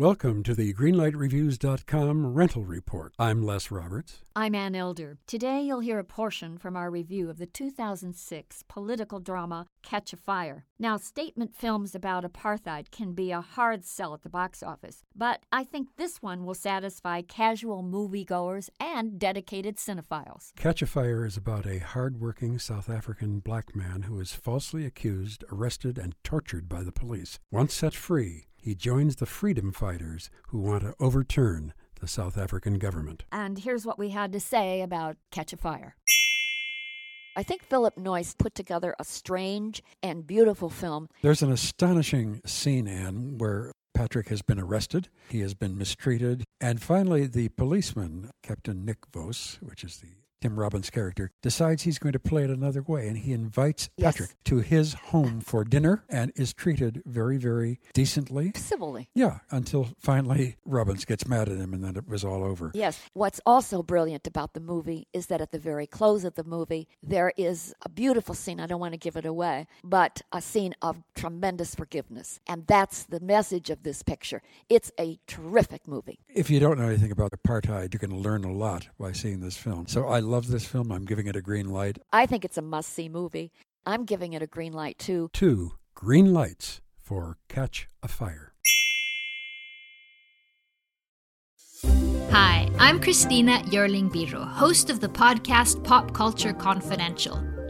Welcome to the GreenLightReviews.com Rental Report. I'm Les Roberts. I'm Ann Elder. Today you'll hear a portion from our review of the 2006 political drama Catch a Fire. Now, statement films about apartheid can be a hard sell at the box office, but I think this one will satisfy casual moviegoers and dedicated cinephiles. Catch a Fire is about a hard-working South African black man who is falsely accused, arrested, and tortured by the police. Once set free, he joins the freedom fighters who want to overturn the South African government. And here's what we had to say about Catch a Fire. I think Philip Noyce put together a strange and beautiful film. There's an astonishing scene, Anne, where Patrick has been arrested. He has been mistreated. And finally, the policeman, Captain Nick Vos, which is the Tim Robbins' character, decides he's going to play it another way, and he invites Patrick to his home for dinner and is treated very, very decently. Civilly. Yeah, until finally Robbins gets mad at him, and then it was all over. Yes. What's also brilliant about the movie is that at the very close of the movie, there is a beautiful scene, I don't want to give it away, but a scene of tremendous forgiveness, and that's the message of this picture. It's a terrific movie. If you don't know anything about apartheid, you're going to learn a lot by seeing this film. So I love this film. I'm giving it a green light. I think it's a must-see movie. I'm giving it a green light, too. 2 green lights for Catch a Fire. Hi, I'm Christina Yerling Biro, host of the podcast Pop Culture Confidential.